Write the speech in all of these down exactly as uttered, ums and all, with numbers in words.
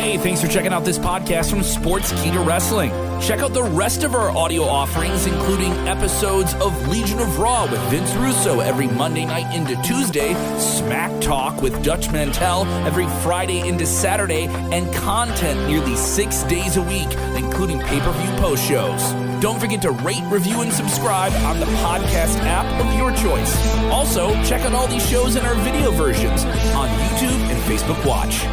Hey, thanks for checking out this podcast from Sportskeeda Wrestling. Check out the rest of our audio offerings, including episodes of Legion of Raw with Vince Russo every Monday night into Tuesday, Smack Talk with Dutch Mantel every Friday into Saturday, and content nearly six days a week, including pay-per-view post shows. Don't forget to rate, review, and subscribe on the podcast app of your choice. Also, check out all these shows and our video versions on YouTube and Facebook Watch.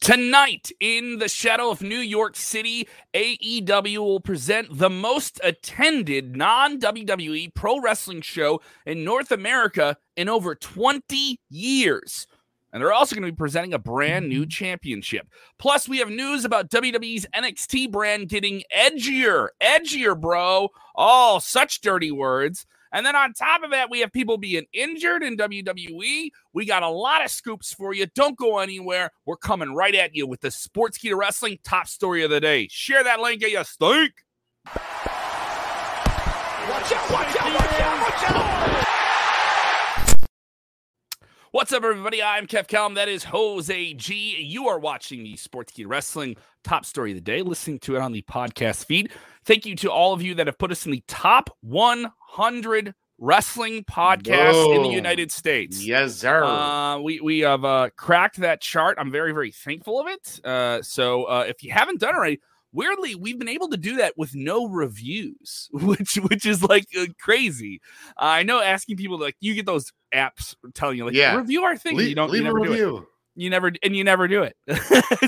Tonight, in the shadow of New York City, A E W will present the most attended non-W W E pro wrestling show in North America in over twenty years. And they're also going to be presenting a brand new championship. Plus, we have news about W W E's N X T brand getting edgier. Edgier, bro. Oh, such dirty words. And then on top of that, we have people being injured in W W E. We got a lot of scoops for you. Don't go anywhere. We're coming right at you with the Sportskeeda Wrestling top story of the day. Share that link at you stink. Watch out, watch out, watch out, watch out. What's up, everybody? I'm Kev Kalm. That is Jose G. You are watching the Sportskeeda Wrestling top story of the day, listening to it on the podcast feed. Thank you to all of you that have put us in the top one hundred wrestling podcasts Whoa. in the United States. Yes, sir. Uh, we, we have uh, cracked that chart. I'm very, very thankful of it. Uh, so uh, if you haven't done already, weirdly, we've been able to do that with no reviews, which which is like uh, crazy. Uh, I know asking people like you get those apps telling you like yeah. review our thing. Leave, you don't leave you never a review. Do it. You never and you never do it.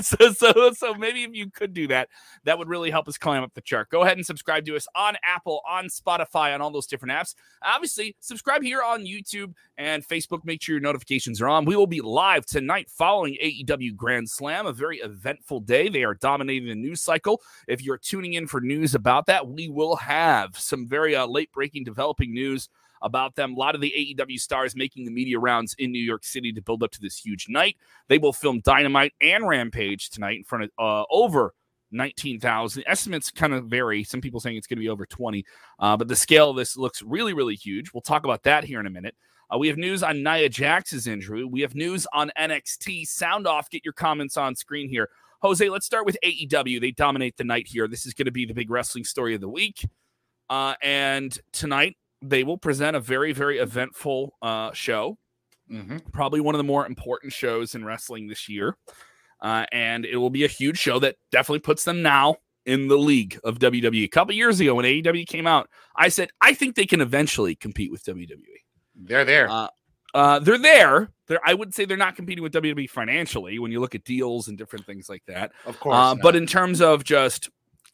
so so so maybe if you could do that, that would really help us climb up the chart. Go ahead and subscribe to us on Apple, on Spotify, on all those different apps. Obviously, subscribe here on YouTube and Facebook. Make sure your notifications are on. We will be live tonight following A E W Grand Slam, a very eventful day. They are dominating the news cycle. If you're tuning in for news about that, we will have some very uh, late-breaking, developing news about them. A lot of the A E W stars making the media rounds in New York City to build up to this huge night. They will film Dynamite and Rampage tonight in front of uh, over nineteen thousand. Estimates kind of vary. Some people saying it's going to be over twenty, uh, but the scale of this looks really, really huge. We'll talk about that here in a minute. Uh, we have news on Nia Jax's injury. We have news on N X T. Sound off. Get your comments on screen here. Jose, let's start with A E W. They dominate the night here. This is going to be the big wrestling story of the week. Uh, and tonight, they will present a very, very eventful uh, show. Mm-hmm. Probably one of the more important shows in wrestling this year. Uh, and it will be a huge show that definitely puts them now in the league of W W E. A couple years ago when A E W came out, I said, I think they can eventually compete with W W E. They're there. Uh, uh, they're there. They're, I would say they're not competing with W W E financially when you look at deals and different things like that. Of course. Uh, but in terms of just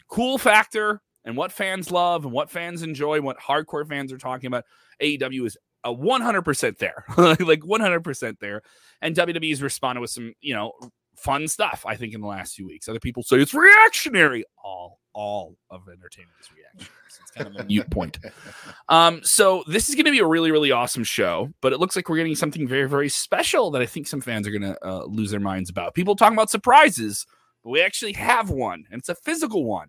cool factor, and what fans love and what fans enjoy, what hardcore fans are talking about, A E W is a one hundred percent there, like one hundred percent there. And W W E's responded with some, you know, fun stuff, I think, in the last few weeks. Other people say it's reactionary. All, all of entertainment is reactionary. So it's kind of a mute point. Um, so this is going to be a really, really awesome show, but it looks like we're getting something very, very special that I think some fans are going to uh, lose their minds about. People talking about surprises, but we actually have one, and it's a physical one.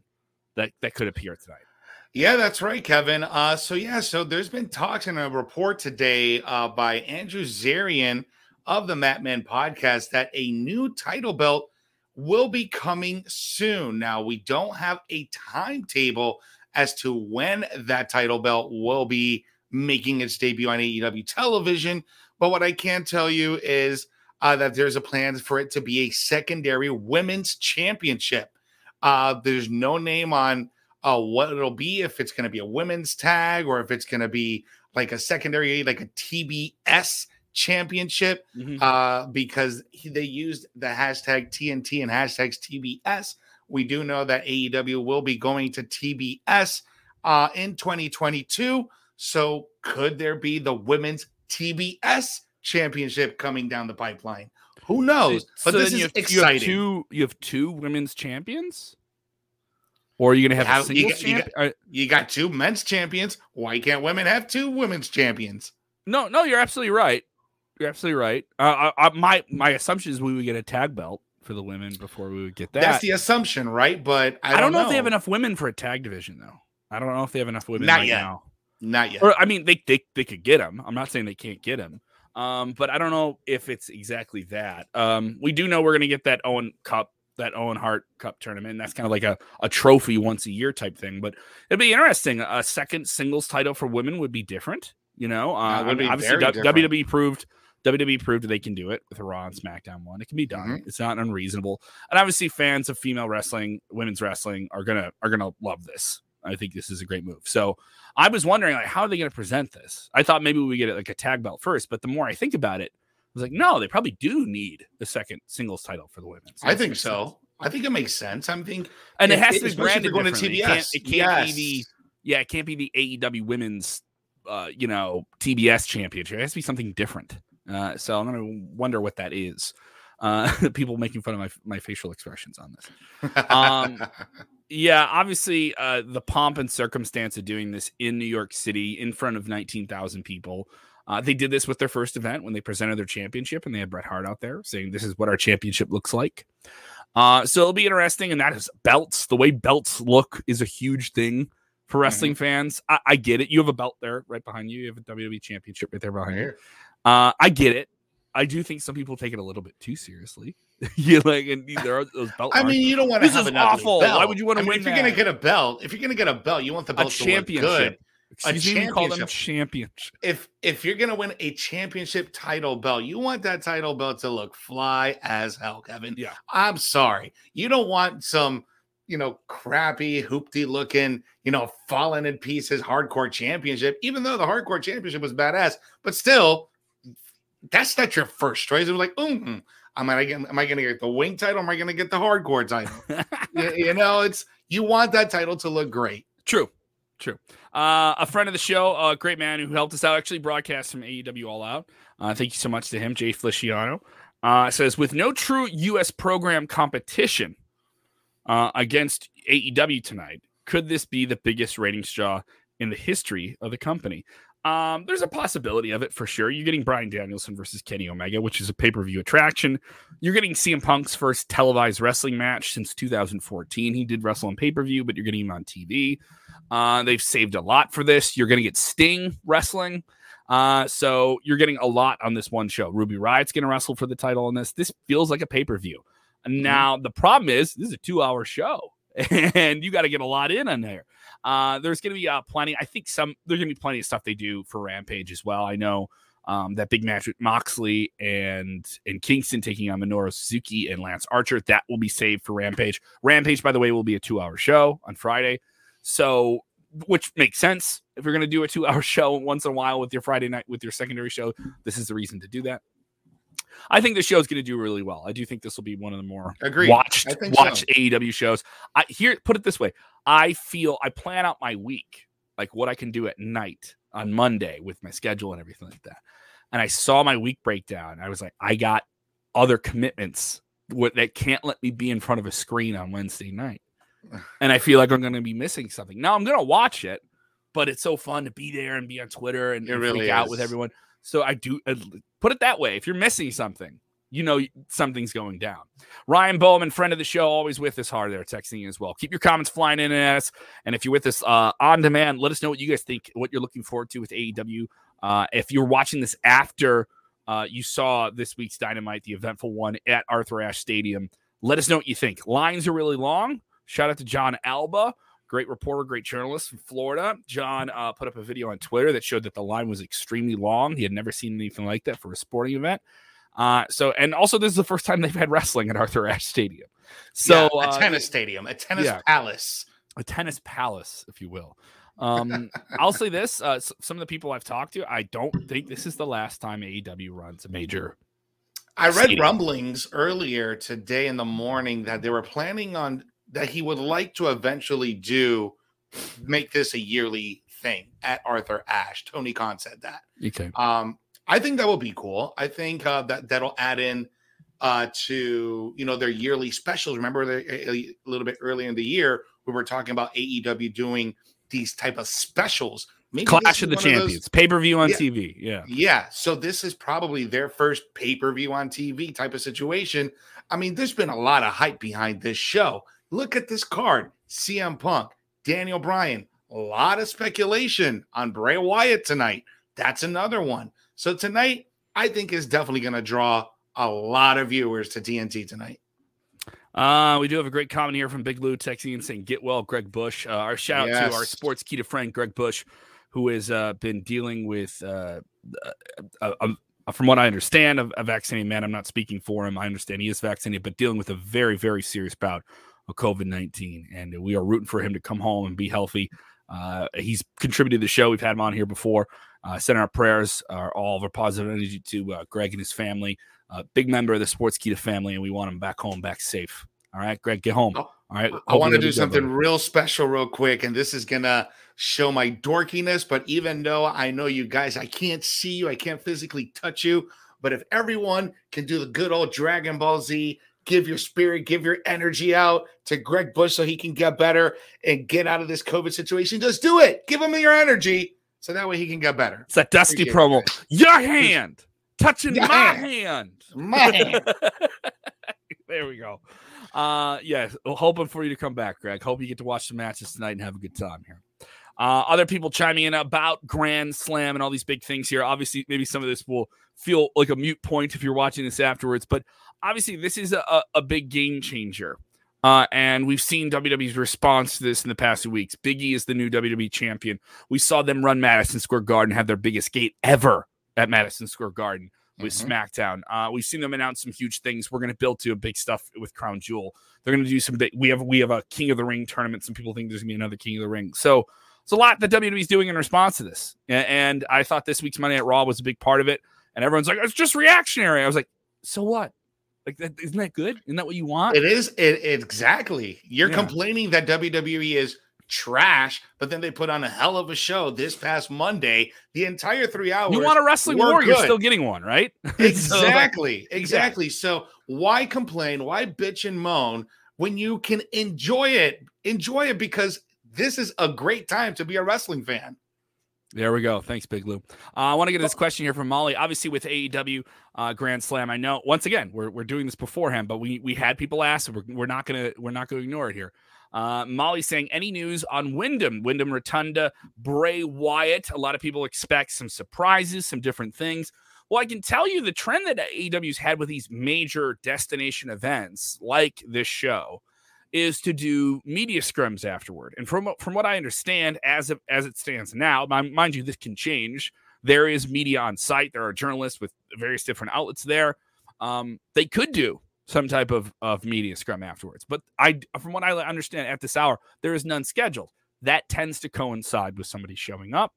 That, that could appear tonight. Yeah, that's right, Kevin. Uh, so, yeah, so there's been talks in a report today uh, by Andrew Zarian of the Matman podcast that a new title belt will be coming soon. Now, we don't have a timetable as to when that title belt will be making its debut on A E W television. But what I can tell you is uh, that there's a plan for it to be a secondary women's championship. Uh, there's no name on uh, what it'll be, if it's going to be a women's tag or if it's going to be like a secondary, like a T B S championship, mm-hmm. uh, because he, they used the hashtag T N T and hashtags T B S. We do know that A E W will be going to T B S uh, in twenty twenty-two. So could there be the women's T B S championship coming down the pipeline? Who knows? But so this is you have, exciting. You have, two, you have two women's champions? Or are you going to have a single champion? You, you got two men's champions. Why can't women have two women's champions? No, no, you're absolutely right. You're absolutely right. Uh, I, I, my, my assumption is we would get a tag belt for the women before we would get that. That's the assumption, right? But I don't, I don't know, know if they have enough women for a tag division, though. I don't know if they have enough women Not right yet. now. Not yet. Or, I mean, they, they, they could get them. I'm not saying they can't get them. Um, but I don't know if it's exactly that. Um, we do know we're going to get that Owen Cup, that Owen Hart Cup tournament. And that's kind of like a, a trophy once a year type thing. But it'd be interesting. A second singles title for women would be different. You know, uh, no, I mean, obviously W W E proved W W E proved that they can do it with a Raw and SmackDown one. It can be done. Mm-hmm. It's not unreasonable. And obviously, fans of female wrestling, women's wrestling, are gonna are gonna love this. I think this is a great move. So I was wondering, like, how are they going to present this? I thought maybe we get like a tag belt first, but the more I think about it, I was like, no, they probably do need a second singles title for the women. So I think so. Sense. I think it makes sense. I'm thinking, and it, it has to be branded going to T B S. It can't, it can't yes. be the yeah, it can't be the A E W Women's, uh, you know, T B S Championship. It has to be something different. Uh, so I'm going to wonder what that is. Uh, people making fun of my my facial expressions on this. Um, yeah, obviously, uh, the pomp and circumstance of doing this in New York City in front of nineteen thousand people. Uh, they did this with their first event when they presented their championship, and they had Bret Hart out there saying, "This is what our championship looks like." Uh, so it'll be interesting, and that is belts. The way belts look is a huge thing for wrestling mm-hmm. fans. I, I get it. You have a belt there right behind you. You have a W W E championship right there behind you. Uh, I get it. I do think some people take it a little bit too seriously. You like, and there are those belts. I mean, marks. You don't want to. This have is awful. Belt. Why would you want to I mean, win? If you're that? gonna get a belt, if you're gonna get a belt, you want the belt a to championship. Look good. Excuse a me, championship. Call them championship. If if you're gonna win a championship title belt, you want that title belt to look fly as hell, Kevin. Yeah, I'm sorry, you don't want some, you know, crappy hoopty looking, you know, fallen in pieces hardcore championship. Even though the hardcore championship was badass, but still. That's not your first choice. It was like, mm, am I gonna, am I going to get the wing title? Am I going to get the hardcore title? you, you know, it's you want that title to look great. True, true. Uh, a friend of the show, a great man who helped us out, actually broadcast from A E W All Out. Uh, thank you so much to him, Jay Feliciano. Uh, says, with no true U S program competition uh, against A E W tonight, could this be the biggest ratings draw in the history of the company? Um, there's a possibility of it for sure. You're getting Bryan Danielson versus Kenny Omega, which is a pay-per-view attraction. You're getting C M Punk's first televised wrestling match since two thousand fourteen. He did wrestle on pay-per-view, but you're getting him on T V. Uh, they've saved a lot for this. You're going to get Sting wrestling. Uh, so you're getting a lot on this one show. Ruby Riot's going to wrestle for the title on this. This feels like a pay-per-view. Now, the problem is this is a two-hour show. And you got to get a lot in on there. Uh, there's going to be uh, plenty. I think some there's going to be plenty of stuff they do for Rampage as well. I know um, that big match with Moxley and and Kingston taking on Minoru Suzuki and Lance Archer, that will be saved for Rampage. Rampage, by the way, will be a two-hour show on Friday, so which makes sense if you're going to do a two-hour show once in a while with your Friday night with your secondary show. This is the reason to do that. I think the show's going to do really well. I do think this will be one of the more Agreed. watched watched so. A E W shows. I here put it this way. I feel I plan out my week, like what I can do at night on Monday with my schedule and everything like that. And I saw my week breakdown. I was like, I got other commitments that can't let me be in front of a screen on Wednesday night. And I feel like I'm going to be missing something. Now I'm going to watch it, but it's so fun to be there and be on Twitter and, and really freak is. out with everyone. So I do uh, put it that way. If you're missing something, you know something's going down. Ryan Bowman, friend of the show, always with us hard there, texting you as well. Keep your comments flying in at us. And if you're with us uh, on demand, let us know what you guys think, what you're looking forward to with A E W. Uh, if you're watching this after uh, you saw this week's Dynamite, the eventful one at Arthur Ashe Stadium, let us know what you think. Lines are really long. Shout out to John Alba. Great reporter, great journalist from Florida. John uh, put up a video on Twitter that showed that the line was extremely long. He had never seen anything like that for a sporting event. Uh, so, and also this is the first time they've had wrestling at Arthur Ashe Stadium. So yeah, a uh, tennis stadium, a tennis yeah, palace, a tennis palace, if you will. Um, I'll say this: uh, some of the people I've talked to, I don't think this is the last time A E W runs a major. I read stadium. rumblings earlier today in the morning that they were planning on. That he would like to eventually do make this a yearly thing at Arthur Ashe. Tony Khan said that. Okay. Um, I think that will be cool. I think uh, that that'll add in uh, to you know their yearly specials. Remember the, a little bit earlier in the year we were talking about A E W doing these type of specials. Maybe Clash of the Champions, pay per view on yeah, T V. Yeah, yeah. So this is probably their first pay per view on T V type of situation. I mean, there's been a lot of hype behind this show. Look at this card. C M Punk, Daniel Bryan, a lot of speculation on Bray Wyatt tonight. That's another one. So tonight, I think is definitely going to draw a lot of viewers to T N T tonight. Uh, we do have a great comment here from Big Lou texting and saying, get well, Greg Bush. Uh, our shout yes. out to our Sportskeeda friend, Greg Bush, who has uh, been dealing with, uh, a, a, a, from what I understand, a, a vaccinated man. I'm not speaking for him. I understand he is vaccinated, but dealing with a very, very serious bout of COVID nineteen. And we are rooting for him to come home and be healthy. Uh, he's contributed to the show. We've had him on here before. Uh, send our prayers, our, all of our positive energy to uh, Greg and his family. Uh, big member of the Sportskeeda family, and we want him back home, back safe. All right, Greg, get home. All right. I, I want to do something better. Real special real quick, and this is going to show my dorkiness, but even though I know you guys, I can't see you, I can't physically touch you, but if everyone can do the good old Dragon Ball Z, give your spirit, give your energy out to Greg Bush so he can get better and get out of this COVID situation, just do it. Give him your energy so that way he can get better. It's that Dusty promo. Your hand touching your my hand. hand. My hand. There we go. Uh, yes, hoping for you to come back, Greg. Hope you get to watch the matches tonight and have a good time here. Uh, other people chiming in about Grand Slam and all these big things here. Obviously, maybe some of this will feel like a moot point if you're watching this afterwards, but obviously this is a, a big game changer. Uh, and we've seen W W E's response to this in the past few weeks. Big E is the new W W E champion. We saw them run Madison Square Garden, have their biggest gate ever at Madison Square Garden with mm-hmm. SmackDown. Uh, we've seen them announce some huge things. We're going to build to a big stuff with Crown Jewel. They're going to do some big, we have, we have a King of the Ring tournament. Some people think there's gonna be another King of the Ring. So it's a lot that W W E is doing in response to this. And I thought this week's Monday Night Raw was a big part of it. And everyone's like, it's just reactionary. I was like, so what? Like, that, isn't that good? Isn't that what you want? It is. It, exactly. You're yeah. complaining that W W E is trash, but then they put on a hell of a show this past Monday. The entire three hours. You want a wrestling war, good. You're still getting one, right? Exactly. so, exactly. Yeah. So why complain? Why bitch and moan when you can enjoy it? Enjoy it because this is a great time to be a wrestling fan. There we go. Thanks, Big Lou. Uh, I want to get this question here from Molly. Obviously, with A E W uh, Grand Slam, I know once again we're we're doing this beforehand, but we we had people ask, so we're we're not gonna we're not gonna ignore it here. Uh, Molly saying, any news on Wyndham, Wyndham Rotunda, Bray Wyatt? A lot of people expect some surprises, some different things. Well, I can tell you the trend that A E W's had with these major destination events like this show is to do media scrims afterward. And from, from what I understand, as of, as it stands now, mind you, this can change. There is media on site. There are journalists with various different outlets there. Um, they could do some type of, of media scrum afterwards. But I, from what I understand at this hour, there is none scheduled. That tends to coincide with somebody showing up.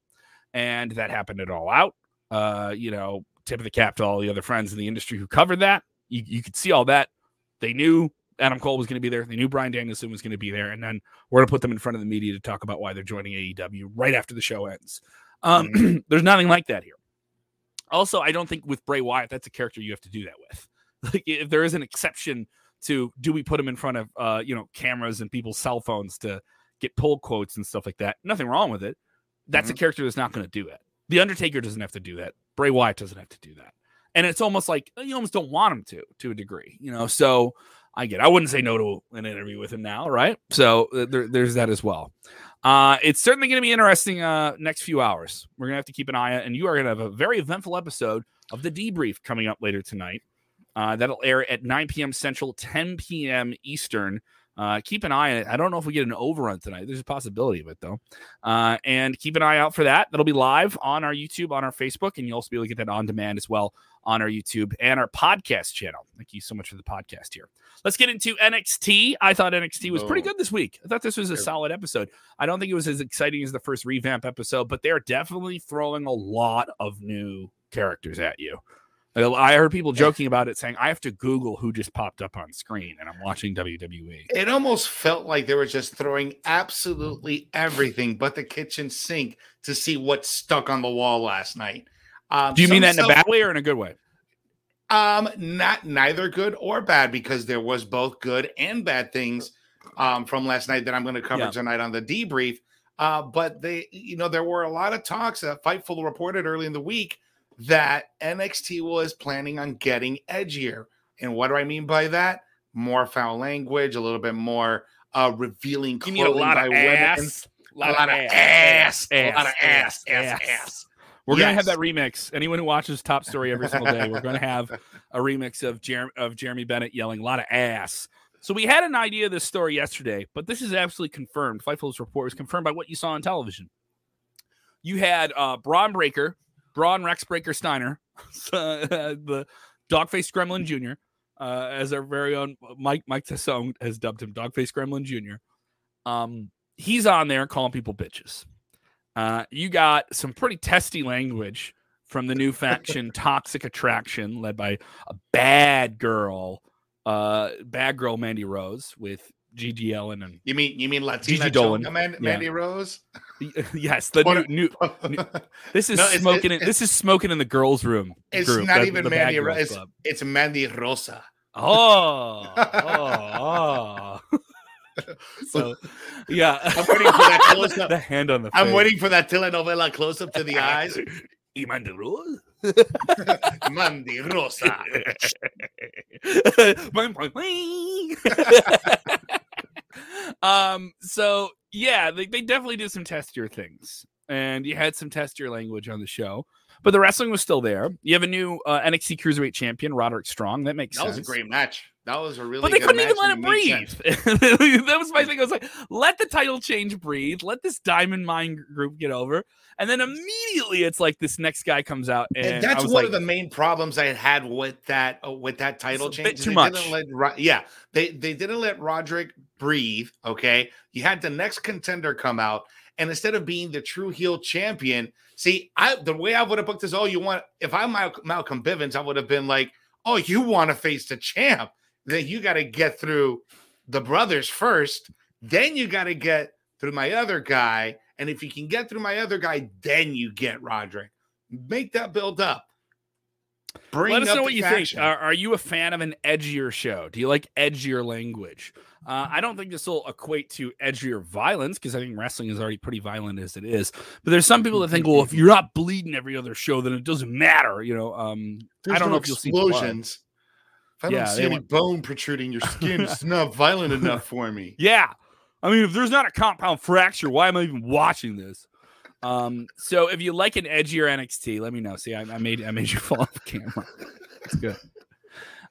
And that happened at All Out. Uh, you know, tip of the cap to all the other friends in the industry who covered that. You, you could see all that. They knew Adam Cole was going to be there. They knew Bryan Danielson was going to be there. And then we're going to put them in front of the media to talk about why they're joining A E W right after the show ends. Um, there's nothing like that here. Also, I don't think with Bray Wyatt, that's a character you have to do that with. Like, if there is an exception to, do we put him in front of, uh, you know, cameras and people's cell phones to get pull quotes and stuff like that? Nothing wrong with it. That's mm-hmm. a character that's not going to do that. The Undertaker doesn't have to do that. Bray Wyatt doesn't have to do that. And it's almost like you almost don't want him to, to a degree, you know? So, I get it. I wouldn't say no to an interview with him now, right? So there, there's that as well. Uh, it's certainly going to be interesting uh, next few hours. We're going to have to keep an eye on, and you are going to have a very eventful episode of The Debrief coming up later tonight. Uh, that'll air at nine p.m. Central, ten p.m. Eastern. Uh, keep an eye on it. I don't know if we get an overrun tonight. There's a possibility of it, though. Uh, and keep an eye out for that. That'll be live on our YouTube, on our Facebook, and you'll also be able to get that on demand as well on our YouTube and our podcast channel. Thank you so much for the podcast here. Let's get into N X T. I thought N X T was pretty good this week. I thought this was a solid episode. I don't think it was as exciting as the first revamp episode, but they're definitely throwing a lot of new characters at you. I heard people joking about it saying, I have to Google who just popped up on screen, and I'm watching W W E. It almost felt like they were just throwing absolutely everything but the kitchen sink to see what stuck on the wall last night. Um, Do you mean that in a bad way or in a good way? Um, not neither good or bad, because there was both good and bad things um, from last night that I'm going to cover yeah. tonight on The Debrief. Uh, but they, you know, there were a lot of talks that Fightful reported early in the week that N X T was planning on getting edgier. And what do I mean by that? More foul language, a little bit more uh, revealing clothing by women. A lot of ass. A lot of ass. A lot of ass. Ass. Ass. We're yes. going to have that remix. Anyone who watches Top Story every single day, we're going to have a remix of, Jer- of Jeremy Bennett yelling, a lot of ass. So we had an idea of this story yesterday, but this is absolutely confirmed. Fightful's report was confirmed by what you saw on television. You had uh, Bron Breakker, Bron Rex Breakker Steiner, the Dogface Gremlin Junior, uh, as our very own Mike Mike Tassone has dubbed him, Dogface Gremlin Junior Um, he's on there calling people bitches. Uh, you got some pretty testy language from the new faction, Toxic Attraction, led by a bad girl, uh, bad girl Mandy Rose with Gigi Ellen and you mean you mean Latina Dolan, Man- yeah. Mandy Rose? Yes, the new, new, new this is no, it's, smoking. It's, in, this is smoking in the girls' room. It's group, not the, even the Mandy Rose. It's, it's Mandy Rosa. Oh, oh, oh. So, yeah, I'm waiting for that close up. The hand on the face. I'm waiting for that telenovela close up to the eyes. Y Mandy Rose, Mandy Rosa. um. So yeah, they they definitely did some testier things, and you had some testier language on the show. But the wrestling was still there. You have a new uh, N X T Cruiserweight champion, Roderick Strong. That makes that sense. That was a great match. That was a really good match. But they couldn't even let it breathe. That was my thing. I was like, let the title change breathe. Let this Diamond Mine group get over. And then immediately it's like this next guy comes out. And, and that's one like, of the main problems I had with that uh, with that title change. A bit too they much. Didn't let Ro- yeah. They, they didn't let Roderick breathe, okay? You had the next contender come out. And instead of being the true heel champion, see, I the way I would have booked this, oh, you want, if I'm Mal- Malcolm Bivens, I would have been like, oh, you want to face the champ. Then you got to get through the brothers first. Then you got to get through my other guy. And if you can get through my other guy, then you get Roderick. Make that build up. Bring Let us up know what you faction. think. Are, are you a fan of an edgier show? Do you like edgier language? Uh, I don't think this will equate to edgier violence because I think wrestling is already pretty violent as it is. But there's some people that think, well, if you're not bleeding every other show, then it doesn't matter. You know, um, I don't no know if you'll see explosions. If I don't yeah, see any want... bone protruding your skin, it's not violent enough for me. Yeah. I mean, if there's not a compound fracture, why am I even watching this? Um, so if you like an edgier N X T, let me know. See, I, I made I made you fall off camera. It's good.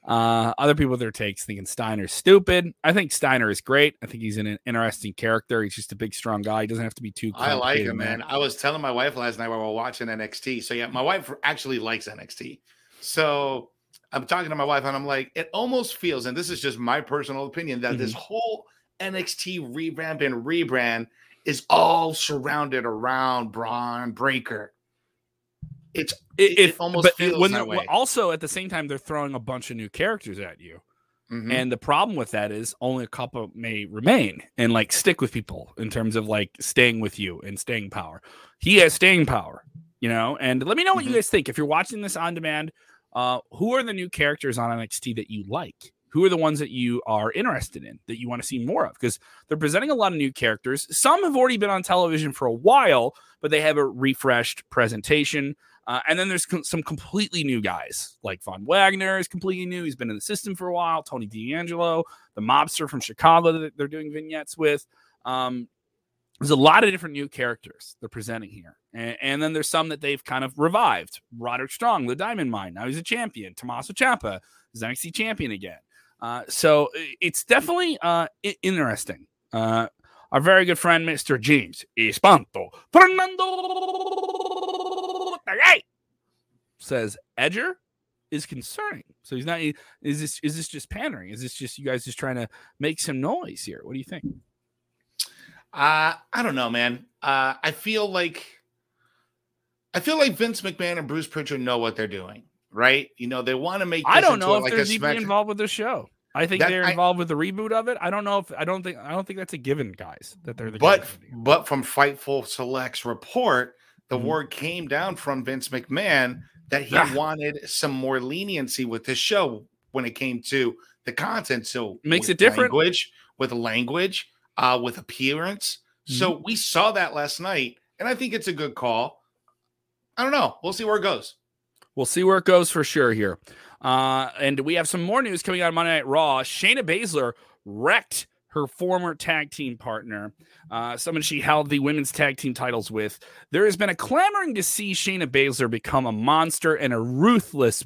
Uh, other people with their takes thinking Steiner's stupid. I think Steiner is great. I think he's an interesting character. He's just a big, strong guy. He doesn't have to be too complicated. I like him, man. I was telling my wife last night while we were watching N X T. So yeah, my wife actually likes N X T. So I'm talking to my wife and I'm like, it almost feels, and this is just my personal opinion, that mm-hmm. this whole N X T revamp and rebrand is all surrounded around Bron Breakker. It's it, it almost but feels when that way. Also, at the same time, they're throwing a bunch of new characters at you. Mm-hmm. And the problem with that is only a couple may remain and like stick with people in terms of like staying with you and staying power. He has staying power, you know, and let me know what mm-hmm. you guys think. If you're watching this on demand, uh, who are the new characters on N X T that you like? Who are the ones that you are interested in, that you want to see more of? Because they're presenting a lot of new characters. Some have already been on television for a while, but they have a refreshed presentation. Uh, and then there's com- some completely new guys, like Von Wagner is completely new. He's been in the system for a while. Tony D'Angelo, the mobster from Chicago that they're doing vignettes with. Um, there's a lot of different new characters they're presenting here. And, and then there's some that they've kind of revived. Roderick Strong, the Diamond Mine. Now he's a champion. Tommaso Ciampa is N X T champion again. Uh, so it's definitely uh, I- interesting. Uh, our very good friend, Mister James Espanto Fernando says edger is concerning. So he's not. He, is this? Is this just pandering? Is this just you guys just trying to make some noise here? What do you think? Uh, I don't know, man. Uh, I feel like I feel like Vince McMahon and Bruce Pritchard know what they're doing. Right, you know they want to make. This I don't know into if like they're deeply involved with the show. I think that, they're involved I, with the reboot of it. I don't know if I don't think I don't think that's a given, guys. That they're the but guys. But from Fightful Select's report, the mm-hmm. word came down from Vince McMahon that he wanted some more leniency with this show when it came to the content. So makes it different language with language, uh, with appearance. Mm-hmm. So we saw that last night, and I think it's a good call. I don't know. We'll see where it goes. We'll see where it goes for sure here. Uh, and we have some more news coming out on Monday Night Raw. Shayna Baszler wrecked her former tag team partner, uh, someone she held the women's tag team titles with. There has been a clamoring to see Shayna Baszler become a monster and a ruthless,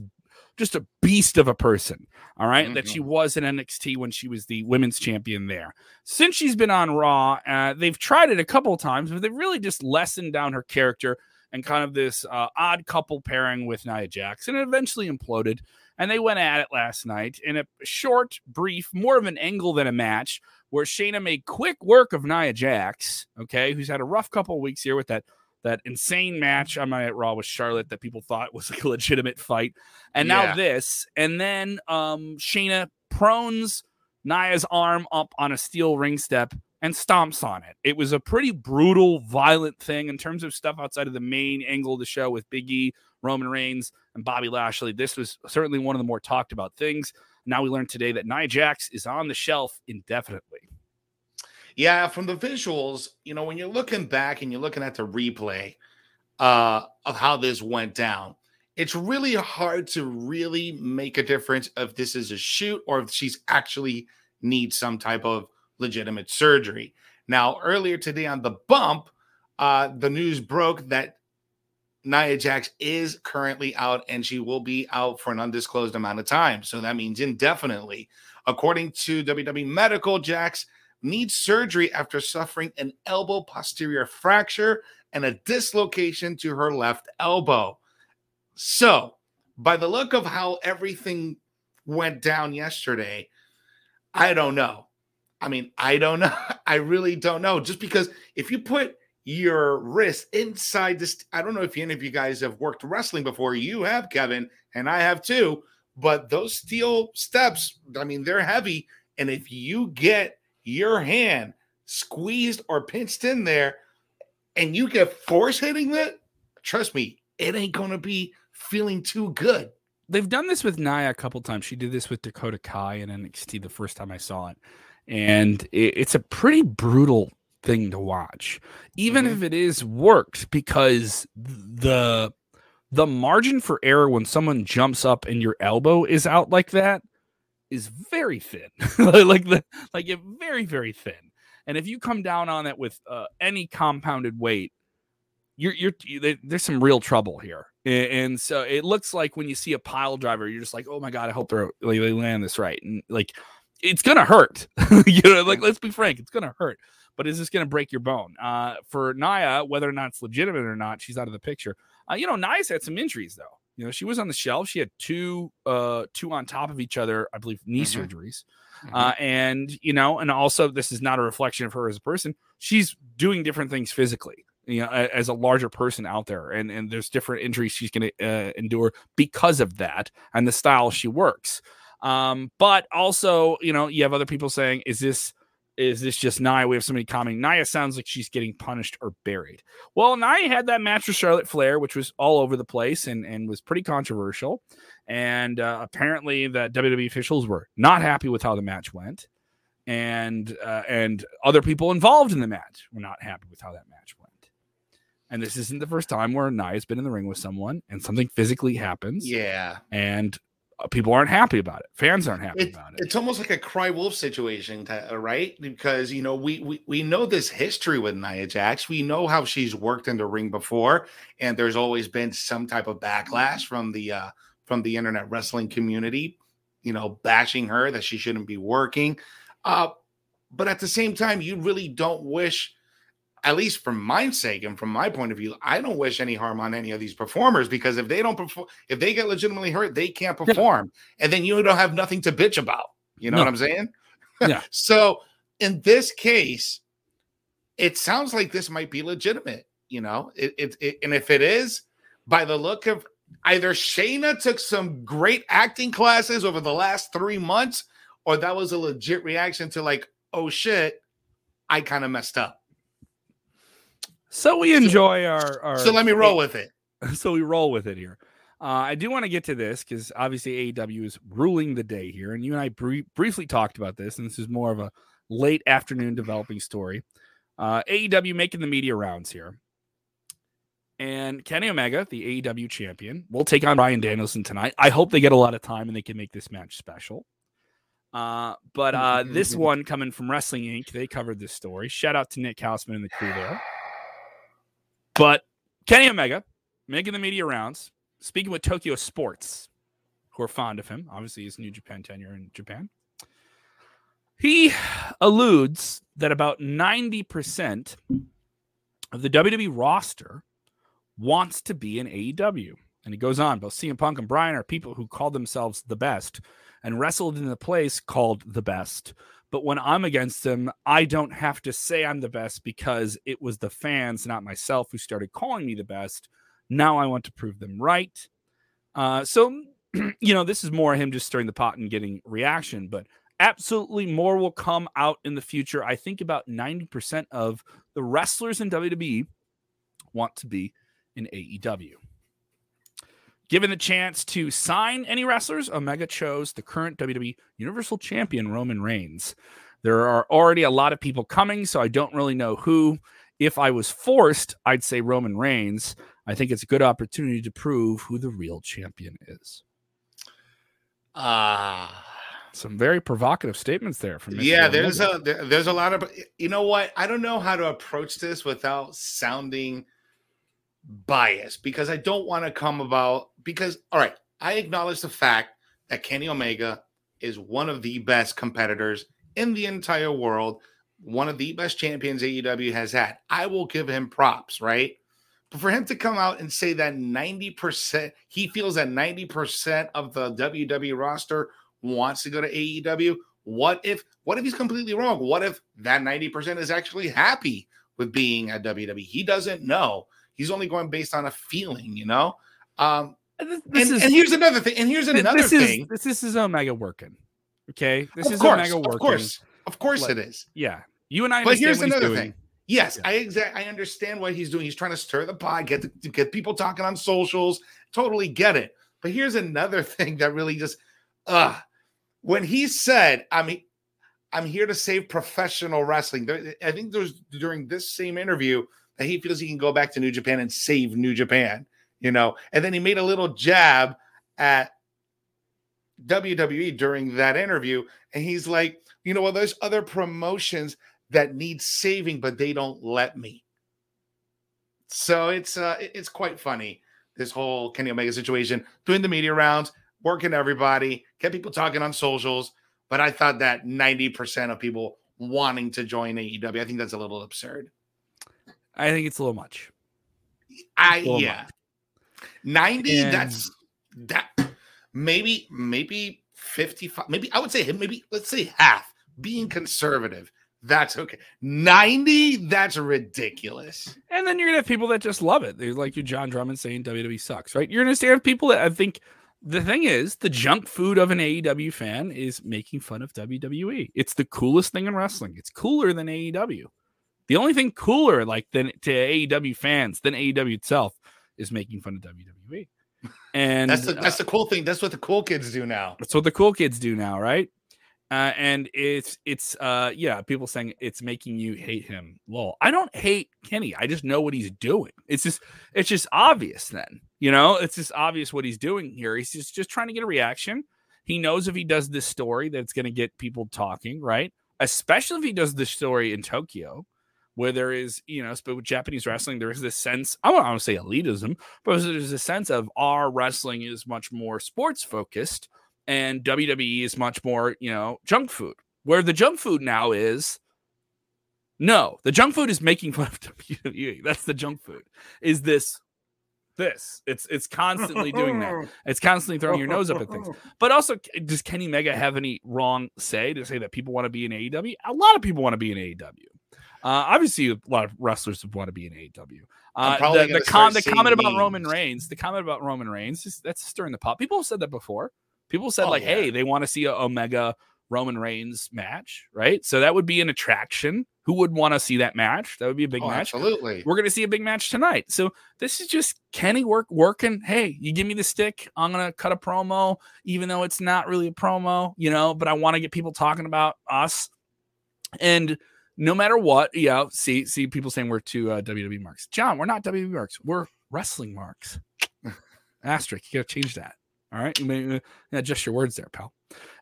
just a beast of a person, all right, mm-hmm. that she was in N X T when she was the women's champion there. Since she's been on Raw, uh, they've tried it a couple times, but they've really just lessened down her character and kind of this uh, odd couple pairing with Nia Jax. And it eventually imploded, and they went at it last night in a short, brief, more of an angle than a match, where Shayna made quick work of Nia Jax, okay, who's had a rough couple of weeks here with that that insane match on Monday Night Raw with Charlotte that people thought was like a legitimate fight. And yeah. now this. And then um, Shayna prones Nia's arm up on a steel ring step and stomps on it. It was a pretty brutal, violent thing in terms of stuff outside of the main angle of the show with Big E, Roman Reigns, and Bobby Lashley. This was certainly one of the more talked about things. Now we learned today that Nia Jax is on the shelf indefinitely. Yeah, from the visuals, you know, when you're looking back and you're looking at the replay uh, of how this went down, it's really hard to really make a difference if this is a shoot or if she's actually needs some type of legitimate surgery. Now, earlier today on The Bump, uh, the news broke that Nia Jax is currently out and she will be out for an undisclosed amount of time. So that means indefinitely. According to W W E Medical, Jax needs surgery after suffering an elbow posterior fracture and a dislocation to her left elbow. So, by the look of how everything went down yesterday, I don't know. I mean, I don't know. I really don't know. Just because if you put your wrist inside this, I don't know if any of you guys have worked wrestling before. You have, Kevin, and I have too. But those steel steps, I mean, they're heavy. And if you get your hand squeezed or pinched in there and you get force hitting that, trust me, it ain't going to be feeling too good. They've done this with Nia a couple times. She did this with Dakota Kai in N X T the first time I saw it. And it's a pretty brutal thing to watch, even mm-hmm. if it is worked, because the the margin for error when someone jumps up and your elbow is out like that is very thin, like the like it very very thin. And if you come down on it with uh, any compounded weight, you're you're you, there's some real trouble here. And so it looks like when you see a pile driver, you're just like, oh my god, I hope they're, like, they land this right, and like. It's going to hurt. You know, like, let's be frank. It's going to hurt. But is this going to break your bone? Uh, for Nia, whether or not it's legitimate or not, she's out of the picture. Uh, you know, Nia's had some injuries, though. You know, she was on the shelf. She had two uh, two on top of each other, I believe, knee mm-hmm. surgeries. Mm-hmm. Uh, and, you know, and also this is not a reflection of her as a person. She's doing different things physically, you know, as a larger person out there. And, and there's different injuries she's going to uh, endure because of that and the style she works. Um, but also, you know, you have other people saying, is this, is this just Nia? We have somebody commenting, Nia sounds like she's getting punished or buried. Well, Nia had that match with Charlotte Flair, which was all over the place and, and was pretty controversial. And, uh, apparently the W W E officials were not happy with how the match went, and, uh, and other people involved in the match were not happy with how that match went. And this isn't the first time where Nia has been in the ring with someone and something physically happens. Yeah. And people aren't happy about it. Fans aren't happy it, about it. It's almost like a cry wolf situation, right? Because, you know, we, we we know this history with Nia Jax. We know how she's worked in the ring before, and there's always been some type of backlash from the uh, from the internet wrestling community, you know, bashing her that she shouldn't be working. Uh, but at the same time, you really don't wish, at least for my sake and from my point of view, I don't wish any harm on any of these performers, because if they don't perform, if they get legitimately hurt, they can't perform. Yeah. And then you don't have nothing to bitch about. You know no. what I'm saying? Yeah. So in this case, it sounds like this might be legitimate, you know, it, it, it, and if it is, by the look of either Shayna took some great acting classes over the last three months, or that was a legit reaction to like, oh shit, I kind of messed up. So we enjoy our, our... So let me roll with it. So we roll with it here. Uh, I do want to get to this because obviously A E W is ruling the day here. And you and I br- briefly talked about this. And this is more of a late afternoon developing story. Uh, A E W making the media rounds here. And Kenny Omega, the A E W champion, will take on Bryan Danielson tonight. I hope they get a lot of time and they can make this match special. Uh, but uh, this one coming from Wrestling Incorporated, they covered this story. Shout out to Nick Houseman and the crew there. But Kenny Omega making the media rounds, speaking with Tokyo Sports, who are fond of him. Obviously, his New Japan tenure in Japan. He alludes that about ninety percent of the W W E roster wants to be in A E W. And he goes on, both C M Punk and Bryan are people who call themselves the best and wrestled in the place called the best. But when I'm against them, I don't have to say I'm the best because it was the fans, not myself, who started calling me the best. Now I want to prove them right. Uh, so, you know, this is more him just stirring the pot and getting reaction, but absolutely more will come out in the future. I think about ninety percent of the wrestlers in W W E want to be in A E W. Given the chance to sign any wrestlers, Omega chose the current W W E Universal Champion, Roman Reigns. There are already a lot of people coming, so I don't really know who. If I was forced, I'd say Roman Reigns. I think it's a good opportunity to prove who the real champion is. Ah... Uh... Some very provocative statements there from Mister Yeah, there's a there, there's a lot of, you know what? I don't know how to approach this without sounding biased, because I don't want to come about, because, all right, I acknowledge the fact that Kenny Omega is one of the best competitors in the entire world, one of the best champions A E W has had. I will give him props, right? But for him to come out and say that ninety percent, he feels that ninety percent of the W W E roster wants to go to A E W. What if what if he's completely wrong? What if that ninety percent is actually happy with being at W W E? He doesn't know. He's only going based on a feeling, you know? Um, this, this and, is, and here's another thing. And here's another this thing. Is, this, this is Omega working. Okay? This of is course, Omega working. Of course. Of course like, it is. Yeah. You and I But here's another thing. Yes, yeah. I exa- I understand what he's doing. He's trying to stir the pot, get, the, get people talking on socials. Totally get it. But here's another thing that really just, ugh. When he said, I mean, I'm here to save professional wrestling. There, I think there's during this same interview that he feels he can go back to New Japan and save New Japan, you know, and then he made a little jab at W W E during that interview. And he's like, you know, well, there's other promotions that need saving, but they don't let me. So it's, uh, it's quite funny. This whole Kenny Omega situation, doing the media rounds, working everybody, get people talking on socials, but I thought that ninety percent of people wanting to join A E W, I think that's a little absurd. I think it's a little much. I little yeah, much. ninety. And that's that. Maybe maybe fifty-five. Maybe I would say maybe let's say half. Being conservative, that's okay. ninety. That's ridiculous. And then you're gonna have people that just love it. They're like you, John Drummond saying W W E sucks, right? You're gonna have people that I think. The thing is, the junk food of an A E W fan is making fun of W W E. It's the coolest thing in wrestling. It's cooler than A E W. The only thing cooler like than to A E W fans than A E W itself is making fun of W W E. And that's the, that's the cool thing. That's what the cool kids do now. That's what the cool kids do now, right? Uh, and it's it's uh, yeah, people saying it's making you hate him. Lol. I don't hate Kenny. I just know what he's doing. It's just it's just obvious then. You know, it's just obvious what he's doing here. He's just, just trying to get a reaction. He knows if he does this story that it's going to get people talking, right? Especially if he does this story in Tokyo, where there is, you know, with Japanese wrestling, there is this sense, I don't want to say elitism, but there's a sense of our wrestling is much more sports focused and W W E is much more, you know, junk food. Where the junk food now is, no, the junk food is making fun of W W E. That's the junk food, is this. This it's it's constantly doing that. It's constantly throwing your nose up at things. But also, does Kenny Omega have any wrong say to say that people want to be in A E W? A lot of people want to be in A E W. Uh, obviously, a lot of wrestlers want to be in A E W. Uh, the the, com- the comment memes. about Roman Reigns, the comment about Roman Reigns, just, that's stirring the pot. People have said that before. People said oh, like, yeah. hey, they want to see a Omega Roman Reigns match, right? So that would be an attraction. Who would want to see that match? That would be a big oh, match. Absolutely. We're going to see a big match tonight. So this is just Kenny work working. Hey, you give me the stick. I'm going to cut a promo, even though it's not really a promo, you know, but I want to get people talking about us. And no matter what, you know, see, see people saying we're two uh, W W E marks. John, we're not W W E marks. We're wrestling marks. Asterisk. You got to change that. All right. You may, you may adjust your words there, pal.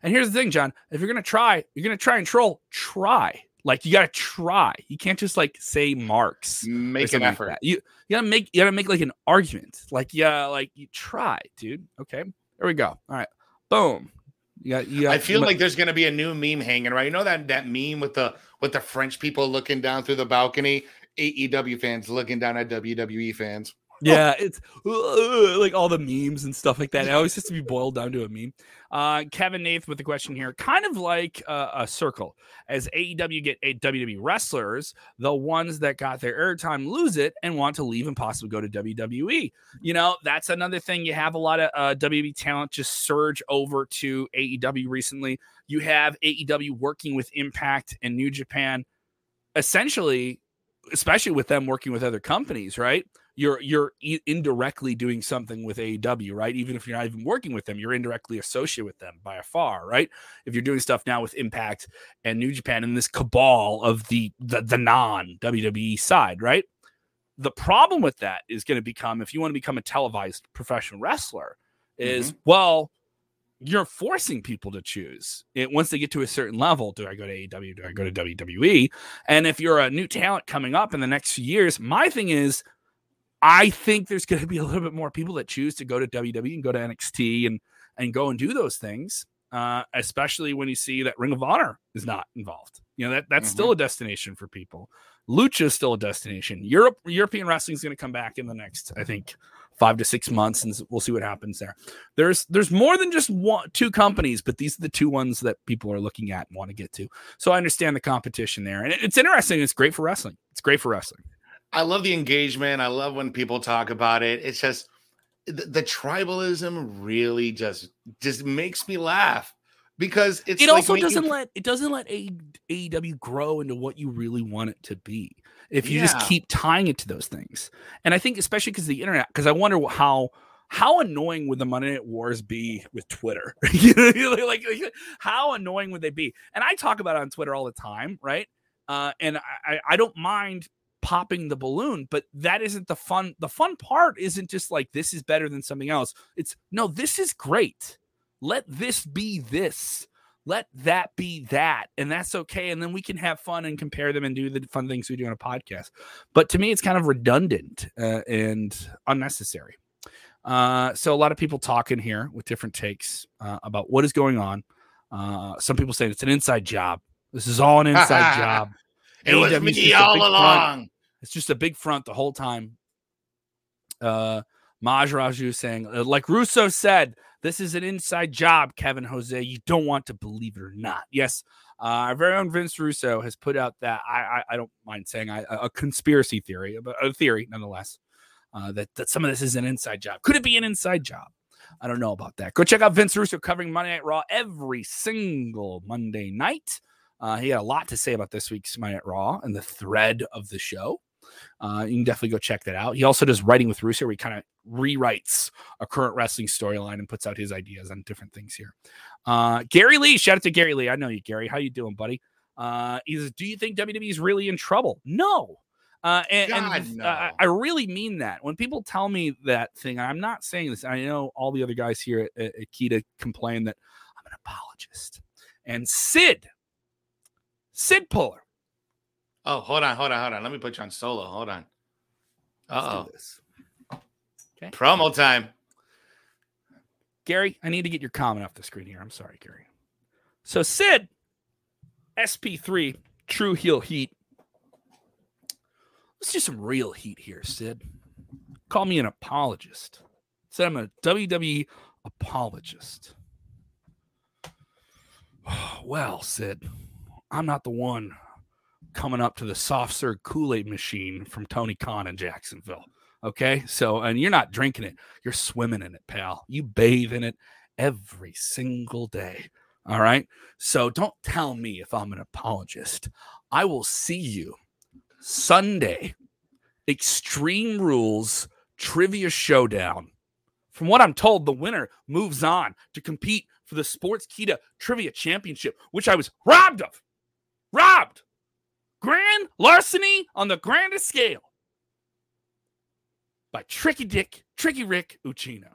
And here's the thing, John, if you're going to try, you're going to try and troll, try. Like, you got to try. You can't just like say marks. Make an effort. Like you you got to make, you got to make like an argument. Like, yeah, like you try, dude. Okay. There we go. All right. Boom. You got, you got, I feel like there's going to be a new meme hanging around. You know that, that meme with the, with the French people looking down through the balcony, A E W fans looking down at W W E fans. Yeah, it's uh, like all the memes and stuff like that. It always has to be boiled down to a meme. Uh, Kevin Nath with the question here. Kind of like uh, a circle. As A E W get a W W E wrestlers, the ones that got their airtime lose it and want to leave and possibly go to W W E. You know, that's another thing. You have a lot of uh, W W E talent just surge over to A E W recently. You have A E W working with Impact and New Japan, essentially, especially with them working with other companies, right? You're you're e- indirectly doing something with A E W, right? Even if you're not even working with them, you're indirectly associated with them by far, right? If you're doing stuff now with Impact and New Japan and this cabal of the the, the non-W W E side, right? The problem with that is going to become, if you want to become a televised professional wrestler, is, mm-hmm. well, you're forcing people to choose it once they get to a certain level. Do I go to A E W? Do I go to W W E? And if you're a new talent coming up in the next few years, my thing is, I think there's going to be a little bit more people that choose to go to W W E and go to N X T and, and go and do those things, uh, especially when you see that Ring of Honor is not involved. You know, that that's mm-hmm. still a destination for people. Lucha is still a destination. Europe, European wrestling is going to come back in the next, I think, five to six months, and we'll see what happens there. There's there's more than just one, two companies, but these are the two ones that people are looking at and want to get to. So I understand the competition there. And it, it's interesting. It's great for wrestling. It's great for wrestling. I love the engagement. I love when people talk about it. It's just the, the tribalism really just just makes me laugh, because it's it like also doesn't you... let it doesn't let A E W grow into what you really want it to be if you yeah. just keep tying it to those things. And I think especially because the internet, because I wonder how how annoying would the Monday Night Wars be with Twitter? you know, like, like how annoying would they be? And I talk about it on Twitter all the time, right? Uh, and I, I don't mind popping the balloon, but that isn't the fun. The fun part isn't just like, this is better than something else. It's no, this is great. Let this be this. Let that be that. And that's okay. And then we can have fun and compare them and do the fun things we do on a podcast. But to me, it's kind of redundant uh, and unnecessary. Uh, so a lot of people talking here with different takes uh, about what is going on. Uh, some people say it's an inside job. This is all an inside job. It was me all along. Front. It's just a big front the whole time. Uh, Maj Raju saying, like Russo said, this is an inside job, Kevin Jose. You don't want to believe it or not. Yes, uh, our very own Vince Russo has put out that, I, I, I don't mind saying, I, a conspiracy theory, a theory nonetheless, uh, that, that some of this is an inside job. Could it be an inside job? I don't know about that. Go check out Vince Russo covering Monday Night Raw every single Monday night. Uh, he had a lot to say about this week's Monday Night Raw and the thread of the show. Uh, you can definitely go check that out. He also does Writing with Russo, where he kind of rewrites a current wrestling storyline and puts out his ideas on different things here. Uh, Gary Lee, shout out to Gary Lee. I know you, Gary. How you doing, buddy? Uh, he says, do you think W W E is really in trouble? No. Uh, and God, and no. Uh, I really mean that. When people tell me that thing, I'm not saying this. I know all the other guys here at, at Akita complain that I'm an apologist. And Sid... Sid Puller. Oh, hold on, hold on, hold on. Let me put you on solo. Hold on. Uh oh. Okay. Promo time. Gary, I need to get your comment off the screen here. I'm sorry, Gary. So Sid, S P three, True Heel Heat. Let's do some real heat here, Sid. Call me an apologist. Said I'm a W W E apologist. Oh, well, Sid. I'm not the one coming up to the soft serve Kool-Aid machine from Tony Khan in Jacksonville. Okay. So, and you're not drinking it. You're swimming in it, pal. You bathe in it every single day. All right. So don't tell me if I'm an apologist. I will see you Sunday, Extreme Rules Trivia Showdown. From what I'm told, the winner moves on to compete for the Sportskeeda Trivia Championship, which I was robbed of. Robbed. Grand larceny on the grandest scale by Tricky Dick, Tricky Rick Uchino.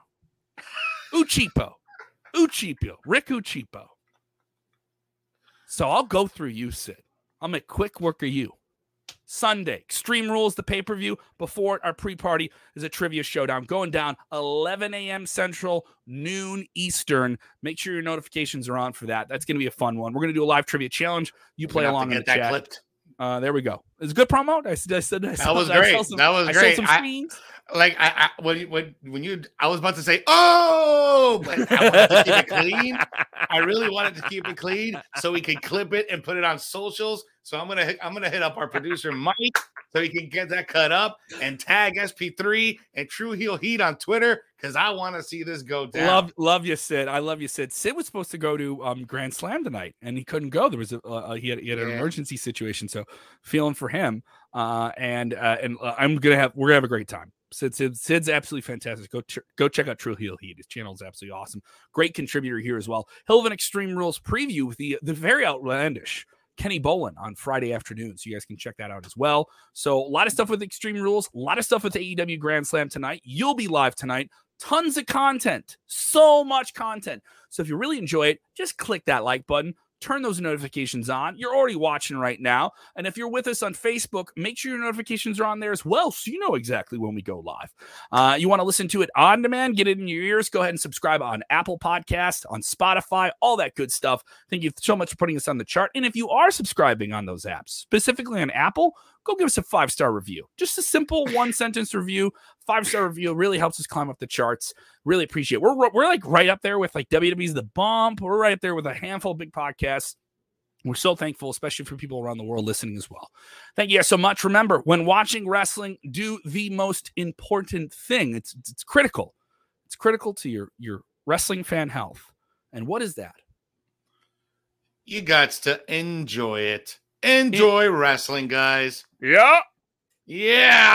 Uchipo. Uchippo, Rick Uchippo. So I'll go through you, Sid. I'll make quick work of you. Sunday, Extreme Rules, the pay-per-view. Before it, our pre-party is a trivia showdown going down eleven a.m. Central, noon Eastern. Make sure your notifications are on for that. That's going to be a fun one. We're going to do a live trivia challenge. You play along in the chat. Clipped. Uh, there we go. It's a good promo. I said, I said, I saw, that was great. I some, that was great. I saw some streams. I, like I, I when, when when you, I was about to say, oh, but I wanted to keep it clean. I really wanted to keep it clean so we could clip it and put it on socials. So I'm gonna, I'm gonna hit up our producer Mike so he can get that cut up and tag S P three and True Heel Heat on Twitter because I want to see this go down. Love, love you, Sid. I love you, Sid. Sid was supposed to go to um, Grand Slam tonight and he couldn't go. There was a uh, he had he had an yeah. emergency situation, so feeling for him. Uh, and uh, and uh, I'm gonna have we're gonna have a great time. Sid, Sid, Sid's absolutely fantastic. Go ch go check out True Heel Heat. His channel is absolutely awesome. Great contributor here as well. He'll have an Extreme Rules preview with the the very outlandish Kenny Bolin on Friday afternoon, so you guys can check that out as well. So a lot of stuff with Extreme Rules, a lot of stuff with A E W Grand Slam tonight. You'll be live tonight. Tons of content, so much content. So if you really enjoy it, just click that like button. Turn those notifications on. You're already watching right now. And if you're with us on Facebook, make sure your notifications are on there as well so you know exactly when we go live. Uh, you want to listen to it on demand, get it in your ears, go ahead and subscribe on Apple Podcasts, on Spotify, all that good stuff. Thank you so much for putting us on the chart. And if you are subscribing on those apps, specifically on Apple, go give us a five-star review. Just a simple one-sentence review. Five-star review really helps us climb up the charts. Really appreciate it. We're, we're like right up there with like W W E's The Bump. We're right up there with a handful of big podcasts. We're so thankful, especially for people around the world listening as well. Thank you guys so much. Remember, when watching wrestling, do the most important thing. It's, it's critical. It's critical to your, your wrestling fan health. And what is that? You got to enjoy it. Enjoy wrestling, guys. Yeah. Yeah.